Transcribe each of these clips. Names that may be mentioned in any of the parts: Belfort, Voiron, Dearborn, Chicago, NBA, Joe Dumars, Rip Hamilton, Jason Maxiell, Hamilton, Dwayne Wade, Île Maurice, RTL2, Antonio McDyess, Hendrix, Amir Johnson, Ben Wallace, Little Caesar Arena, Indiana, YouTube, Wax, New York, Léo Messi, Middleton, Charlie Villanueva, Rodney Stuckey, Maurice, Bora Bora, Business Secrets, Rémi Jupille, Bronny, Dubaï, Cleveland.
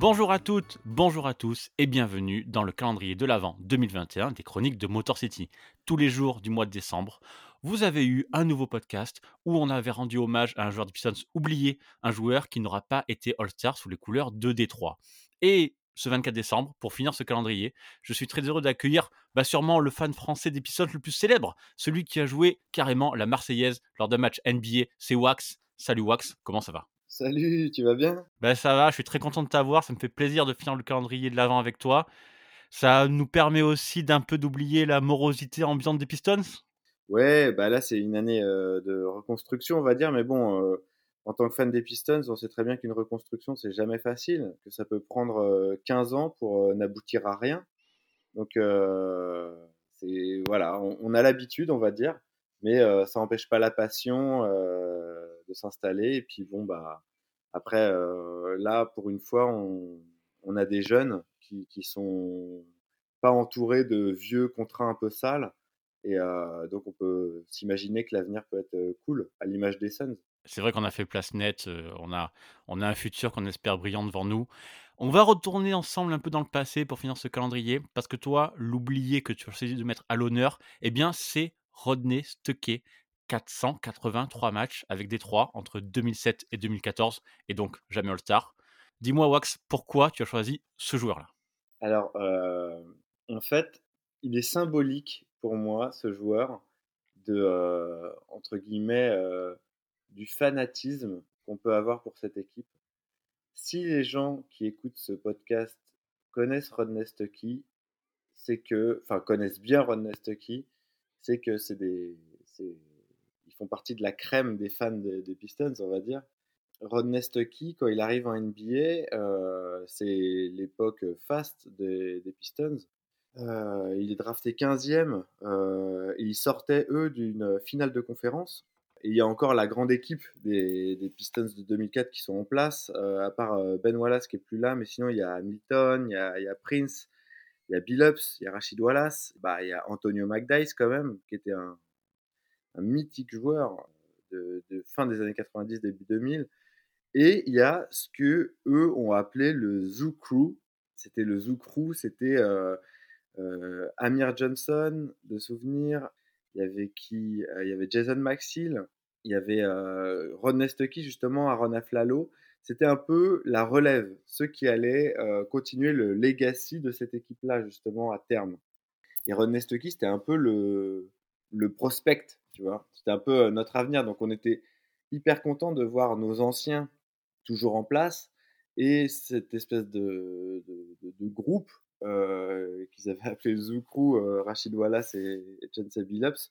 Bonjour à toutes, bonjour à tous et bienvenue dans le calendrier de l'Avent 2021 des chroniques de Motor City. Tous les jours du mois de décembre, vous avez eu un nouveau podcast où on avait rendu hommage à un joueur des Pistons oublié, un joueur qui n'aura pas été All-Star sous les couleurs de Détroit. Et ce 24 décembre, pour finir ce calendrier, je suis très heureux d'accueillir sûrement le fan français des Pistons le plus célèbre, celui qui a joué carrément la Marseillaise lors d'un match NBA, c'est Wax. Salut Wax, comment ça va ? Salut, tu vas bien ? Ça va, je suis très content de t'avoir, ça me fait plaisir de finir le calendrier de l'Avent avec toi. Ça nous permet aussi d'un peu d'oublier la morosité ambiante des Pistons ? Ouais, là c'est une année de reconstruction on va dire, mais bon... En tant que fan des Pistons, on sait très bien qu'une reconstruction, c'est jamais facile, que ça peut prendre 15 ans pour n'aboutir à rien. Donc, c'est, voilà, on a l'habitude, on va dire, mais ça n'empêche pas la passion de s'installer. Et puis, après, là, pour une fois, on a des jeunes qui sont pas entourés de vieux contrats un peu sales. Et donc, on peut s'imaginer que l'avenir peut être cool, à l'image des Suns. C'est vrai qu'on a fait place nette, on a un futur qu'on espère brillant devant nous. On va retourner ensemble un peu dans le passé pour finir ce calendrier, parce que toi, l'oublié que tu as choisi de mettre à l'honneur, eh bien c'est Rodney Stuckey, 483 matchs avec Détroit entre 2007 et 2014, et donc jamais All-Star. Dis-moi Wax, pourquoi tu as choisi ce joueur-là ? Alors, en fait, il est symbolique pour moi, ce joueur, de, entre guillemets... du fanatisme qu'on peut avoir pour cette équipe. Si les gens qui écoutent ce podcast connaissent Rodney Stuckey, connaissent bien Rodney Stuckey, c'est que ils font partie de la crème des fans des Pistons, on va dire. Rodney Stuckey, quand il arrive en NBA, c'est l'époque fast des Pistons. Il est drafté 15e, ils sortaient, eux, d'une finale de conférence. Et il y a encore la grande équipe des Pistons de 2004 qui sont en place, à part Ben Wallace qui n'est plus là, mais sinon il y a Hamilton, il y a Prince, il y a Billups, il y a Rasheed Wallace, il y a Antonio McDyess quand même, qui était un mythique joueur de fin des années 90, début 2000. Et il y a ce que eux ont appelé le Zoo Crew. C'était le Zoo Crew, c'était Amir Johnson, de souvenir. Il y avait qui ? Il y avait Jason Maxiell, il y avait Rodney Stuckey, justement, Arron Afflalo. C'était un peu la relève, ceux qui allaient continuer le legacy de cette équipe-là, justement, à terme. Et Rodney Stuckey, c'était un peu le prospect, tu vois. C'était un peu notre avenir. Donc, on était hyper contents de voir nos anciens toujours en place et cette espèce de groupe qu'ils avaient appelé Zoo Crew, Rasheed Wallace et Chauncey Billups.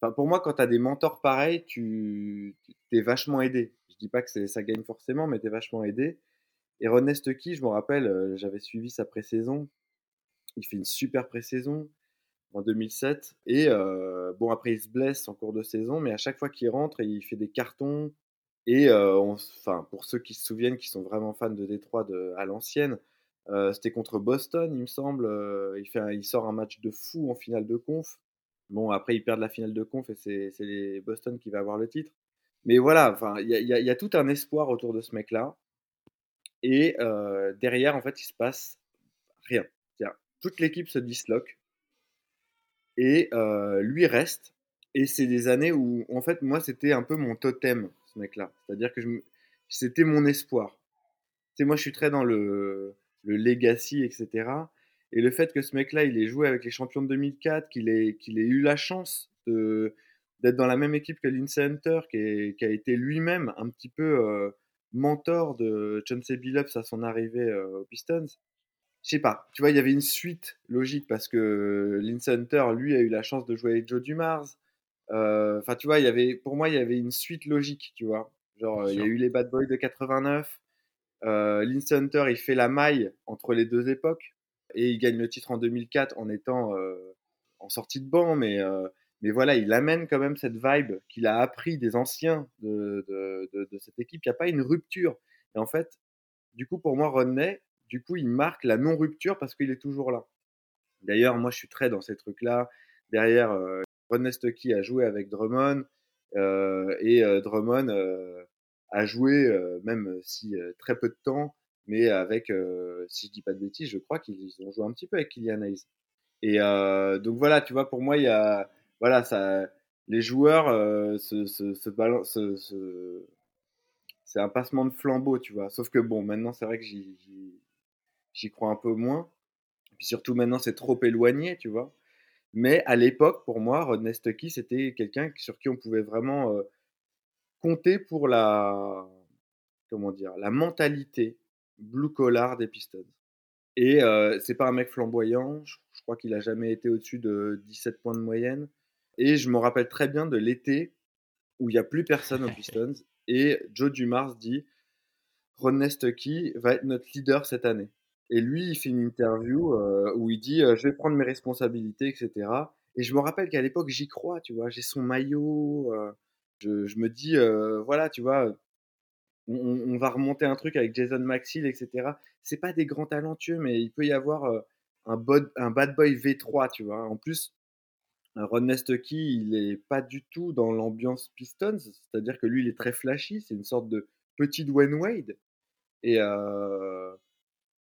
Enfin, pour moi, quand tu as des mentors pareils, tu es vachement aidé. Je ne dis pas que ça gagne forcément, mais tu es vachement aidé. Et Rodney Stuckey, je me rappelle, j'avais suivi sa pré-saison. Il fait une super pré-saison en 2007. Et après, il se blesse en cours de saison, mais à chaque fois qu'il rentre, il fait des cartons. Et pour ceux qui se souviennent, qui sont vraiment fans de Détroit à l'ancienne, c'était contre Boston, il me semble. Il sort un match de fou en finale de conf. Bon, après, ils perdent la finale de conf et c'est les Boston qui va avoir le titre. Mais voilà, il y a tout un espoir autour de ce mec-là. Et derrière, en fait, il se passe rien. C'est-à-dire, toute l'équipe se disloque et lui reste. Et c'est des années où, en fait, moi, c'était un peu mon totem, ce mec-là. C'est-à-dire que c'était mon espoir. Tu sais, moi, je suis très dans le legacy, etc. Et le fait que ce mec-là, il ait joué avec les champions de 2004, qu'il ait eu la chance d'être dans la même équipe que Lindsay Hunter, qui a été lui-même un petit peu mentor de Chauncey Billups à son arrivée aux Pistons. Je sais pas, tu vois, il y avait une suite logique parce que Lindsay Hunter, lui, a eu la chance de jouer avec Joe Dumars. Enfin, tu vois, il y avait une suite logique, tu vois. Genre, il y a eu les Bad Boys de 89. Lindsay Hunter, il fait la maille entre les deux époques et il gagne le titre en 2004 en étant en sortie de banc, mais voilà, il amène quand même cette vibe qu'il a appris des anciens de cette équipe. Il n'y a pas une rupture. Et en fait, du coup, pour moi, Rodney, il marque la non-rupture parce qu'il est toujours là. D'ailleurs, moi, je suis très dans ces trucs-là. Derrière, Rodney Stuckey a joué avec Drummond et Drummond a joué, même si très peu de temps, mais avec, si je dis pas de bêtises, je crois qu'ils ont joué un petit peu avec Kylian Hayes. Et donc voilà, tu vois, pour moi, il y a, voilà, ça, les joueurs c'est un passement de flambeau, tu vois. Sauf que bon, maintenant, c'est vrai que j'y crois un peu moins. Et puis surtout, maintenant, c'est trop éloigné, tu vois. Mais à l'époque, pour moi, Rodney Stuckey, c'était quelqu'un sur qui on pouvait vraiment compter pour la, comment dire, la mentalité blue collar des Pistons. Et c'est pas un mec flamboyant. Je crois qu'il a jamais été au-dessus de 17 points de moyenne. Et je me rappelle très bien de l'été où il n'y a plus personne aux Pistons. Et Joe Dumars dit « Rodney Stuckey va être notre leader cette année ». Et lui, il fait une interview où il dit « Je vais prendre mes responsabilités, etc. » Et je me rappelle qu'à l'époque, j'y crois, tu vois. J'ai son maillot. Je me dis « Voilà, tu vois, on va remonter un truc avec Jason Maxiell, etc. » C'est pas des grands talentueux, mais il peut y avoir un bad boy V3, tu vois. En plus, Rodney Stuckey, il n'est pas du tout dans l'ambiance Pistons, c'est-à-dire que lui, il est très flashy, c'est une sorte de petit Dwayne Wade, et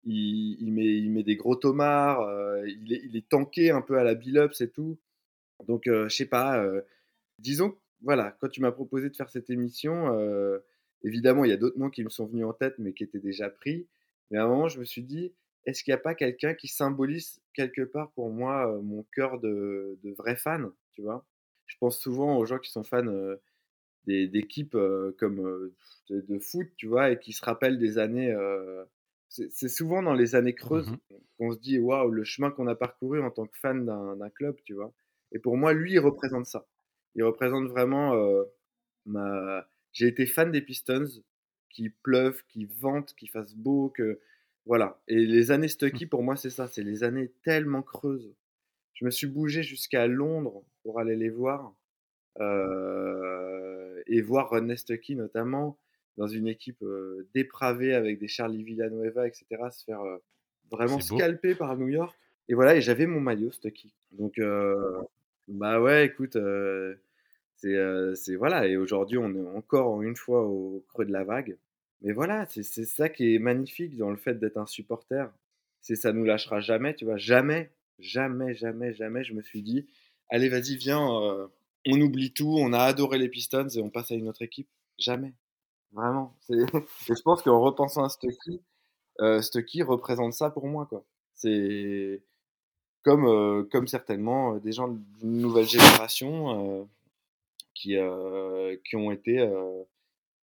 il met des gros tomards, il est tanké un peu à la Billups et tout, donc je sais pas, disons, voilà, quand tu m'as proposé de faire cette émission, évidemment, il y a d'autres noms qui me sont venus en tête, mais qui étaient déjà pris, mais à un moment, je me suis dit, est-ce qu'il n'y a pas quelqu'un qui symbolise quelque part pour moi mon cœur de vrai fan, tu vois ? Je pense souvent aux gens qui sont fans d'équipes comme de foot, tu vois, et qui se rappellent des années. C'est souvent dans les années creuses qu'on se dit waouh, le chemin qu'on a parcouru en tant que fan d'un club, tu vois. Et pour moi, lui, il représente ça. Il représente vraiment J'ai été fan des Pistons, qu'il pleuve, qu'il vente, qu'il fasse beau, que. Voilà, et les années Stuckey, pour moi, c'est ça, c'est les années tellement creuses. Je me suis bougé jusqu'à Londres pour aller les voir, et voir Rodney Stuckey notamment, dans une équipe dépravée avec des Charlie Villanueva, etc., se faire vraiment scalper par New York. Et voilà, et j'avais mon maillot Stuckey. Donc, bah ouais, écoute, c'est voilà, et aujourd'hui, on est encore une fois au creux de la vague. Mais voilà, c'est ça qui est magnifique dans le fait d'être un supporter. C'est ça nous lâchera jamais, tu vois. Jamais, je me suis dit, allez, vas-y, viens, on oublie tout, on a adoré les Pistons et on passe à une autre équipe. Jamais. Vraiment. Et je pense qu'en repensant à Stuckey, Stuckey représente ça pour moi, quoi. C'est comme certainement des gens d'une nouvelle génération qui ont été...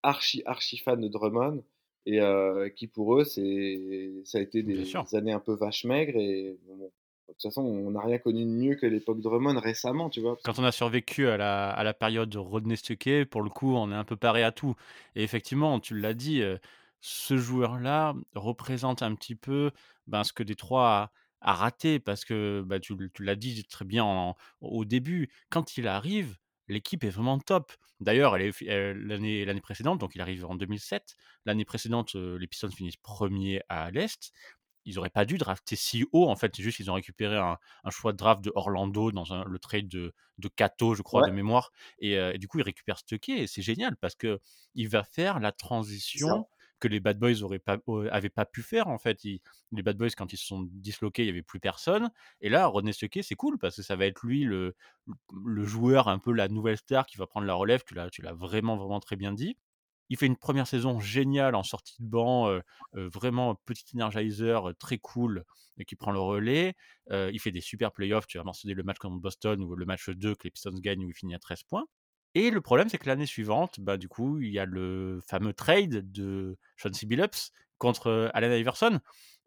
archi fans de Drummond et qui pour eux ça a été des années un peu vache maigre et bon, de toute façon on n'a rien connu de mieux que l'époque Drummond récemment, tu vois. Quand on a survécu à la période de Rodney Stuckey, pour le coup on est un peu paré à tout et effectivement tu l'as dit, ce joueur-là représente un petit peu ce que Détroit a raté parce que tu l'as dit très bien au début, quand il arrive l'équipe est vraiment top. D'ailleurs, l'année précédente, donc il arrive en 2007, l'année précédente, les Pistons finissent premier à l'Est. Ils n'auraient pas dû drafter si haut, en fait. C'est juste qu'ils ont récupéré un choix de draft de Orlando dans le trade de Cato, je crois, ouais. De mémoire. Et du coup, ils récupèrent Stuckey et c'est génial parce qu'il va faire la transition que les Bad Boys n'avaient pas pu faire, en fait. Les Bad Boys, quand ils se sont disloqués, il n'y avait plus personne. Et là, Rodney Stuckey, c'est cool, parce que ça va être lui, le joueur, un peu la nouvelle star qui va prendre la relève, tu l'as vraiment, vraiment très bien dit. Il fait une première saison géniale en sortie de banc, vraiment petit energizer, très cool, qui prend le relais. Il fait des super playoffs, tu as mentionné le match contre Boston, ou le match 2 que les Pistons gagnent, où il finit à 13 points. Et le problème, c'est que l'année suivante, du coup, il y a le fameux trade de Chauncey Billups contre Allen Iverson.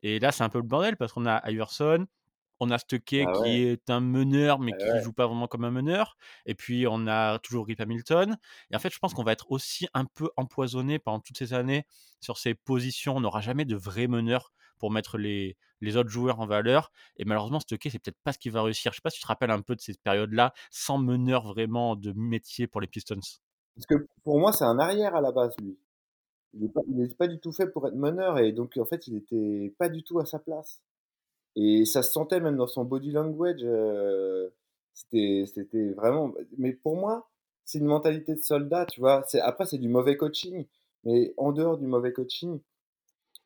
Et là, c'est un peu le bordel parce qu'on a Iverson, on a Stuckey qui est un meneur, mais qui ne joue pas vraiment comme un meneur. Et puis, on a toujours Rip Hamilton. Et en fait, je pense qu'on va être aussi un peu empoisonné pendant toutes ces années sur ces positions. On n'aura jamais de vrai meneur pour mettre les autres joueurs en valeur. Et malheureusement, Stuckey, c'est peut-être pas ce qu'il va réussir. Je sais pas si tu te rappelles un peu de cette période-là, sans meneur vraiment de métier pour les Pistons. Parce que pour moi, c'est un arrière à la base, lui. Il n'est pas du tout fait pour être meneur. Et donc, en fait, il n'était pas du tout à sa place. Et ça se sentait même dans son body language. C'était vraiment... Mais pour moi, c'est une mentalité de soldat, tu vois. Après, c'est du mauvais coaching. Mais en dehors du mauvais coaching,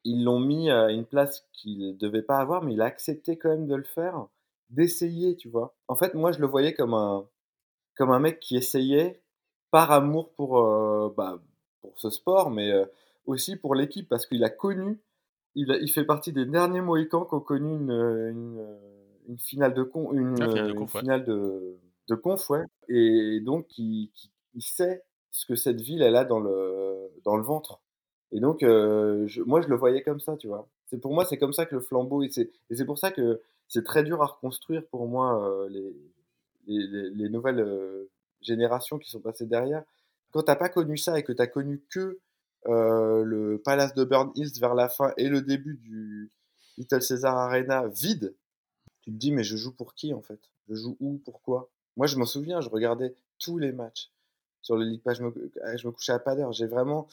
Ils l'ont mis à une place qu'il ne devait pas avoir, mais il a accepté quand même de le faire, d'essayer, tu vois. En fait, moi, je le voyais comme un mec qui essayait par amour pour ce sport, mais aussi pour l'équipe, parce qu'il a connu, il fait partie des derniers Mohicans qui ont connu une finale de conf, ouais. Et donc, il sait ce que cette ville, elle a dans le ventre. Et donc, moi, je le voyais comme ça, tu vois. Pour moi, c'est comme ça que le flambeau... Et c'est pour ça que c'est très dur à reconstruire, pour moi, les nouvelles générations qui sont passées derrière. Quand t'as pas connu ça et que t'as connu que le Palace de Burn Hills vers la fin et le début du Little Caesar Arena vide, tu te dis, mais je joue pour qui, en fait ? Je joue où ? Pourquoi ? Moi, je m'en souviens, je regardais tous les matchs sur le League Pass. Je me couchais à pas d'heure. J'ai vraiment...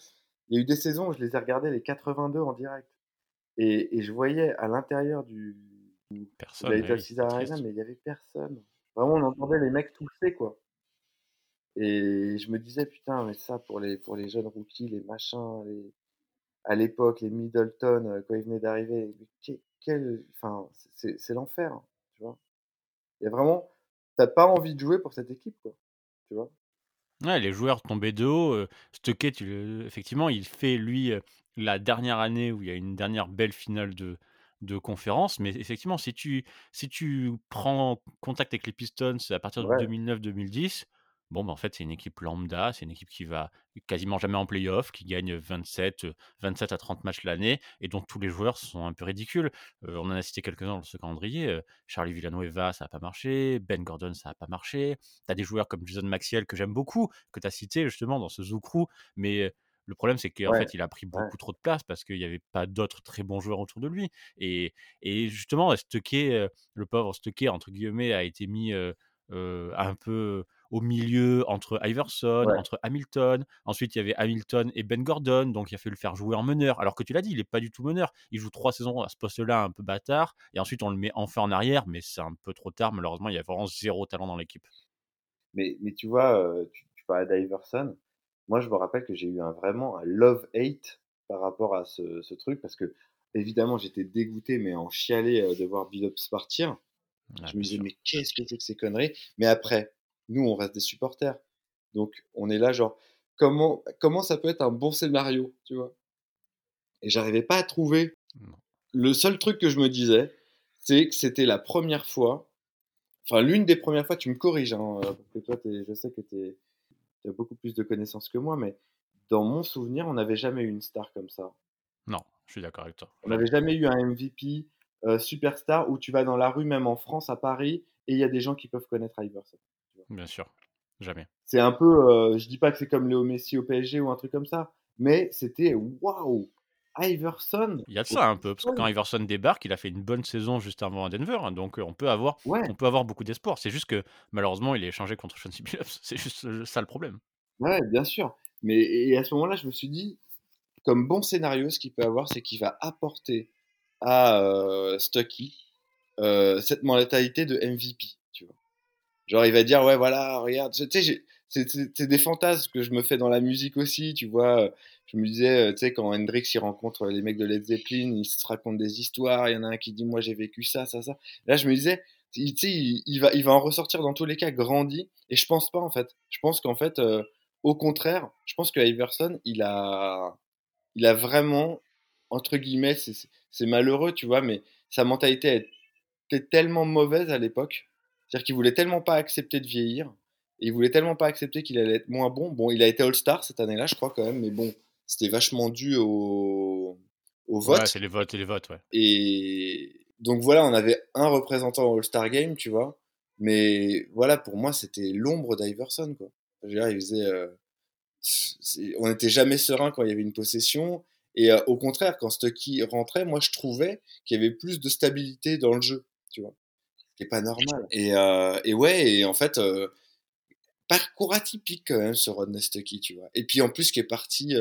Il y a eu des saisons où je les ai regardées, les 82 en direct. Et je voyais à l'intérieur de la Little Caesar Arena, mais il n'y avait personne. Vraiment, on entendait les mecs tousser, quoi. Et je me disais, putain, mais ça, pour les jeunes rookies, les machins, à l'époque, les Middleton, quand ils venaient d'arriver, c'est l'enfer, hein, tu vois. Il y a vraiment... T'as pas envie de jouer pour cette équipe, quoi, tu vois. Ouais, les joueurs tombaient de haut. Stuckey, effectivement, il fait, lui, la dernière année où il y a une dernière belle finale de conférence. Mais effectivement, si tu prends contact avec les Pistons à partir de 2009-2010, en fait, c'est une équipe lambda, c'est une équipe qui va quasiment jamais en play-off, qui gagne 27 à 30 matchs l'année, et dont tous les joueurs sont un peu ridicules. On en a cité quelques-uns dans ce calendrier. Charlie Villanueva, ça n'a pas marché. Ben Gordon, ça n'a pas marché. Tu as des joueurs comme Jason Maxiell, que j'aime beaucoup, que tu as cité justement dans ce Zoo Crew, mais le problème, c'est qu'en fait, il a pris beaucoup trop de place parce qu'il n'y avait pas d'autres très bons joueurs autour de lui. Et justement, Stuckey, le pauvre Stuckey, entre guillemets, a été mis un peu... au milieu, entre Iverson, entre Hamilton. Ensuite, il y avait Hamilton et Ben Gordon, donc il a fallu le faire jouer en meneur. Alors que tu l'as dit, il n'est pas du tout meneur. Il joue 3 saisons à ce poste-là, un peu bâtard, et ensuite on le met enfin en arrière, mais c'est un peu trop tard. Malheureusement, il y a vraiment 0 talent dans l'équipe. Mais tu vois, tu parlais d'Iverson. Moi, je me rappelle que j'ai eu vraiment un love-hate par rapport à ce truc, parce que, évidemment, j'étais dégoûté, mais en chialé de voir Billups partir. Ah, je me disais, mais qu'est-ce que c'est que ces conneries ? Mais après... Nous, on reste des supporters. Donc, on est là, genre, comment ça peut être un bon scénario, tu vois ? Et j'arrivais pas à trouver. Le seul truc que je me disais, c'est que c'était la première fois, enfin, l'une des premières fois, tu me corriges, hein, parce que toi, je sais que tu as beaucoup plus de connaissances que moi, mais dans mon souvenir, on n'avait jamais eu une star comme ça. Non, je suis d'accord avec toi. On n'avait jamais eu un MVP superstar où tu vas dans la rue, même en France, à Paris, et il y a des gens qui peuvent connaître Iverson. Bien sûr, jamais. C'est un peu, je dis pas que c'est comme Léo Messi au PSG ou un truc comme ça, mais c'était waouh, Iverson. Il y a de ça un peu, parce que quand Iverson débarque, il a fait une bonne saison juste avant à Denver, hein, donc on peut avoir beaucoup d'espoir. C'est juste que malheureusement, il est échangé contre Chauncey Billups, c'est juste ça le problème. Ouais, bien sûr. Et à ce moment-là, je me suis dit, comme bon scénario, ce qu'il peut avoir, c'est qu'il va apporter à Stuckey cette mentalité de MVP. Genre, il va dire, ouais, voilà, regarde, tu sais, c'est des fantasmes que je me fais dans la musique aussi, tu vois. Je me disais, tu sais, quand Hendrix, il rencontre les mecs de Led Zeppelin, ils se racontent des histoires, il y en a un qui dit, moi, j'ai vécu ça, ça, ça. Là, je me disais, tu sais, il va en ressortir dans tous les cas grandi, et je pense pas, en fait. Je pense qu'en fait, au contraire, je pense que Iverson, il a vraiment, entre guillemets, c'est malheureux, tu vois, mais sa mentalité était tellement mauvaise à l'époque. C'est-à-dire qu'il voulait tellement pas accepter de vieillir, et il voulait tellement pas accepter qu'il allait être moins bon. Bon, il a été All-Star cette année-là, je crois, quand même, mais bon, c'était vachement dû au vote. Ouais, c'est les votes, ouais. Et donc voilà, on avait un représentant All-Star Game, tu vois, mais voilà, pour moi, c'était l'ombre d'Iverson, quoi. Je veux dire, il faisait... On n'était jamais serein quand il y avait une possession, et au contraire, quand Stuckey rentrait, moi, je trouvais qu'il y avait plus de stabilité dans le jeu, tu vois. C'est pas normal. Et en fait, parcours atypique quand même, ce Rodney Stuckey, tu vois. Et puis en plus, qui est parti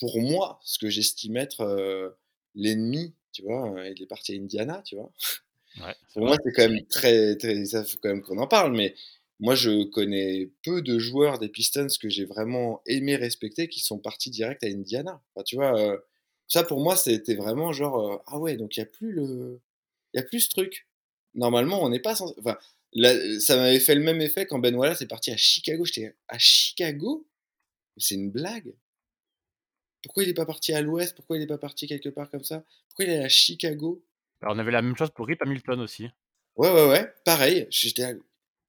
pour moi, ce que j'estime être l'ennemi, tu vois. Il est parti à Indiana, tu vois. Ouais, pour moi, c'est quand même très, très, ça faut quand même qu'on en parle, mais Moi, je connais peu de joueurs des Pistons que j'ai vraiment aimé respecter qui sont partis direct à Indiana. Enfin, tu vois, ça pour moi, c'était vraiment genre ah ouais, donc il y a plus ce truc. Normalement, on n'est pas sans... enfin, là, ça m'avait fait le même effet quand Ben Wallace est parti à Chicago. J'étais à Chicago, c'est une blague. Pourquoi il n'est pas parti à l'Ouest? Pourquoi il n'est pas parti quelque part comme ça? Pourquoi il est à Chicago? Alors, on avait la même chose pour Rip Hamilton aussi. Ouais, pareil. J'étais à...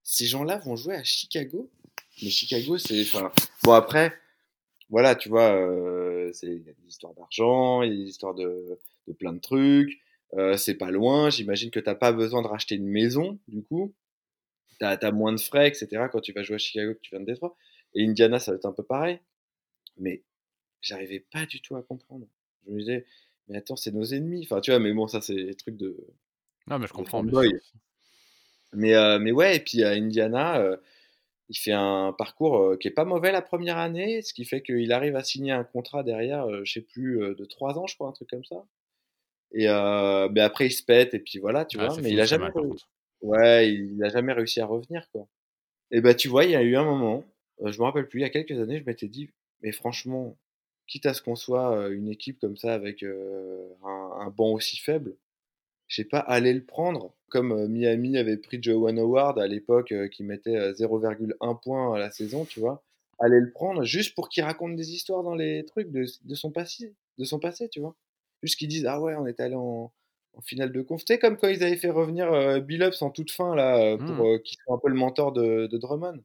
Ces gens-là vont jouer à Chicago. Mais Chicago, c'est... Enfin, bon, après, voilà, tu vois, c'est il y a des histoires d'argent, il y a des histoires de plein de trucs. C'est pas loin. J'imagine que t'as pas besoin de racheter une maison, du coup. T'as moins de frais, etc. quand tu vas jouer à Chicago que tu viens de Détroit. Et Indiana, ça va être un peu pareil. Mais j'arrivais pas du tout à comprendre. Je me disais, mais attends, c'est nos ennemis. Enfin, tu vois, mais bon, ça, c'est des trucs de... Non, mais je comprends. Mais ouais, et puis à Indiana, il fait un parcours qui est pas mauvais la première année, ce qui fait qu'il arrive à signer un contrat derrière, je sais plus, de 3 ans, je crois, un truc comme ça. Et mais après, il se pète, et puis voilà, tu vois. Mais fini, il a jamais il a jamais réussi à revenir, quoi. Et bah, tu vois, il y a eu un moment, je me rappelle plus, il y a quelques années, je m'étais dit, mais franchement, quitte à ce qu'on soit une équipe comme ça avec un banc aussi faible, je sais pas, aller le prendre, comme Miami avait pris Joe Howard à l'époque, qui mettait 0,1 point à la saison, tu vois, aller le prendre juste pour qu'il raconte des histoires dans les trucs de son passé, tu vois, juste qu'ils disent ah ouais, on est allé en finale de conf, tu sais, comme quand ils avaient fait revenir Billups en toute fin là, pour qu'il soit un peu le mentor de Drummond.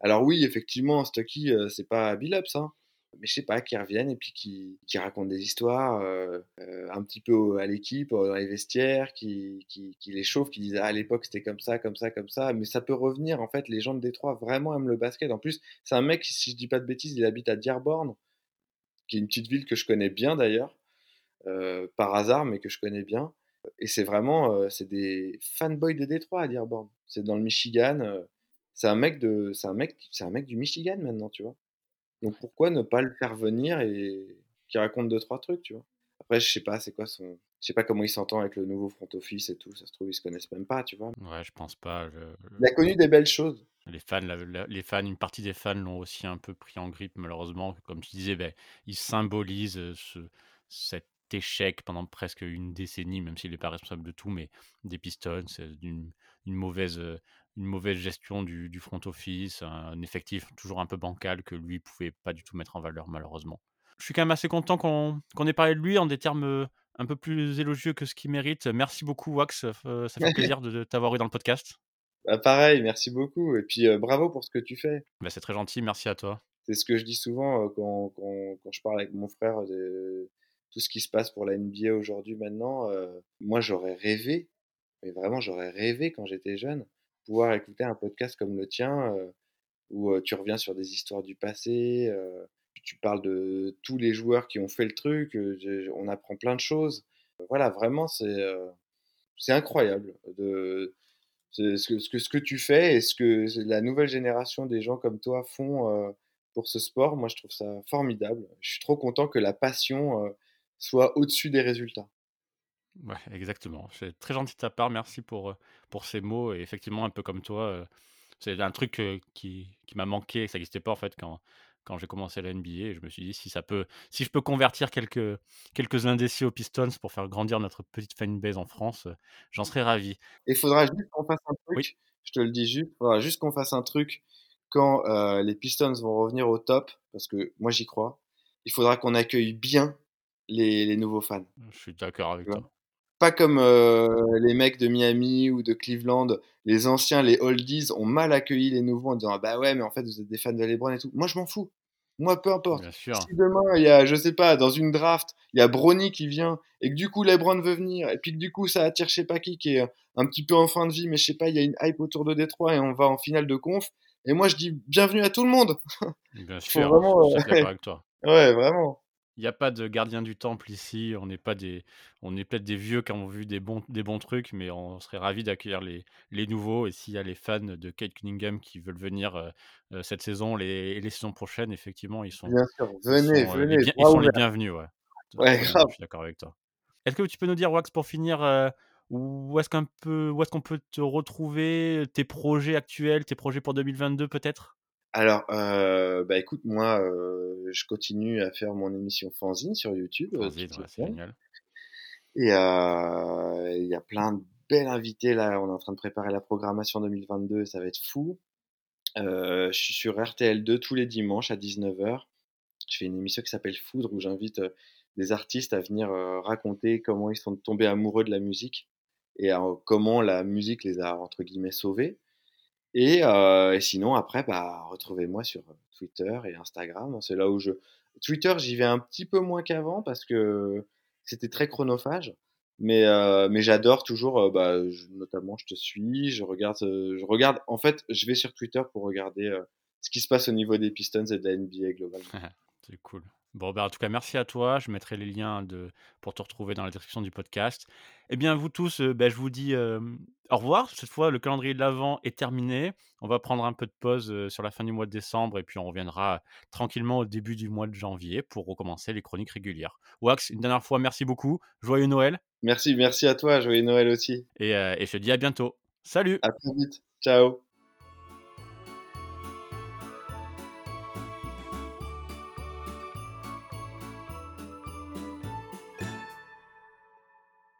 Alors oui, effectivement, Stuckey, c'est pas Billups, hein, mais je sais pas, qui reviennent et puis qui racontent des histoires un petit peu à l'équipe, dans les vestiaires, qui les chauffent, qui disent ah, à l'époque c'était comme ça, mais ça peut revenir. En fait, les gens de Détroit vraiment aiment le basket. En plus, c'est un mec, si je dis pas de bêtises, il habite à Dearborn, qui est une petite ville que je connais bien d'ailleurs, par hasard, mais que je connais bien. Et c'est vraiment, c'est des fanboys de Détroit à Dearborn. C'est dans le Michigan. C'est un mec du Michigan maintenant, tu vois. Donc pourquoi ne pas le faire venir et qu'il raconte 2-3 trucs, tu vois. Après, je sais pas, c'est quoi son... Je sais pas comment il s'entend avec le nouveau front office et tout. Ça se trouve, ils se connaissent même pas, tu vois. Ouais, je pense pas. Il a connu des belles choses. Les fans, une partie des fans l'ont aussi un peu pris en grippe, malheureusement. Comme tu disais, il symbolise cet échec pendant presque une décennie, même s'il n'est pas responsable de tout, mais des Pistons, une mauvaise gestion du front office, un effectif toujours un peu bancal que lui pouvait pas du tout mettre en valeur, malheureusement. Je suis quand même assez content qu'on ait parlé de lui en des termes un peu plus élogieux que ce qu'il mérite. Merci beaucoup, Wax, ça fait plaisir de t'avoir eu dans le podcast. Bah pareil, merci beaucoup, et puis bravo pour ce que tu fais. Bah c'est très gentil, merci à toi. C'est ce que je dis souvent quand je parle avec mon frère de tout ce qui se passe pour la NBA aujourd'hui, maintenant. Moi, j'aurais rêvé quand j'étais jeune, pouvoir écouter un podcast comme le tien, où tu reviens sur des histoires du passé, tu parles de tous les joueurs qui ont fait le truc, on apprend plein de choses. Voilà, vraiment, c'est incroyable ce que tu fais et ce que la nouvelle génération des gens comme toi font pour ce sport. Moi, je trouve ça formidable. Je suis trop content que la passion soit au-dessus des résultats. Ouais, exactement. C'est très gentil de ta part. Merci pour ces mots. Et effectivement, un peu comme toi, c'est un truc qui m'a manqué. Ça n'existait pas en fait quand j'ai commencé la NBA. Je me suis dit si je peux convertir quelques indécis aux Pistons pour faire grandir notre petite fanbase en France, j'en serais ravi. Il faudra juste qu'on fasse un truc. Oui. Je te le dis juste. Il faudra juste qu'on fasse un truc quand les Pistons vont revenir au top, parce que moi j'y crois. Il faudra qu'on accueille bien les nouveaux fans. Je suis d'accord avec toi. Pas comme les mecs de Miami ou de Cleveland, les anciens, les oldies, ont mal accueilli les nouveaux en disant « Ah bah ouais, mais en fait, vous êtes des fans de Lebron et tout. » Moi, je m'en fous. Moi, peu importe. Si demain, il y a, je sais pas, dans une draft, il y a Bronny qui vient et que du coup, Lebron veut venir et puis que du coup, ça attire je sais pas qui est un petit peu en fin de vie, mais je sais pas, il y a une hype autour de Détroit et on va en finale de conf. Et moi, je dis « Bienvenue à tout le monde !» Bien sûr, vraiment, je suis d'accord avec toi. Ouais, vraiment. Il n'y a pas de gardien du temple ici, on est peut-être des vieux qui ont vu des bons trucs, mais on serait ravis d'accueillir les nouveaux. Et s'il y a les fans de Kate Cunningham qui veulent venir cette saison les saisons prochaines, effectivement, ils sont, bien sûr, venez, ils sont les bienvenus. Ouais, grave. Je suis d'accord avec toi. Est-ce que tu peux nous dire, Wax, pour finir, Où est-ce qu'on peut te retrouver, tes projets actuels, tes projets pour 2022 peut-être ? Alors, écoute, moi, je continue à faire mon émission Fanzine sur YouTube. Fanzine, c'est génial. Et il y a plein de belles invités là. On est en train de préparer la programmation 2022, ça va être fou. Je suis sur RTL2 tous les dimanches à 19h. Je fais une émission qui s'appelle Foudre où j'invite des artistes à venir raconter comment ils sont tombés amoureux de la musique et comment la musique les a, entre guillemets, sauvés. Et sinon, après, retrouvez-moi sur Twitter et Instagram. C'est là où Twitter, j'y vais un petit peu moins qu'avant parce que c'était très chronophage. Mais j'adore toujours, notamment, je te suis, je regarde. En fait, je vais sur Twitter pour regarder ce qui se passe au niveau des Pistons et de la NBA globalement. C'est cool. Bon, en tout cas, merci à toi. Je mettrai les liens pour te retrouver dans la description du podcast. Eh bien, vous tous, je vous dis au revoir. Cette fois, le calendrier de l'Avent est terminé. On va prendre un peu de pause sur la fin du mois de décembre et puis on reviendra tranquillement au début du mois de janvier pour recommencer les chroniques régulières. Wax, une dernière fois, merci beaucoup. Joyeux Noël. Merci à toi. Joyeux Noël aussi. Et je te dis à bientôt. Salut. À plus vite. Ciao.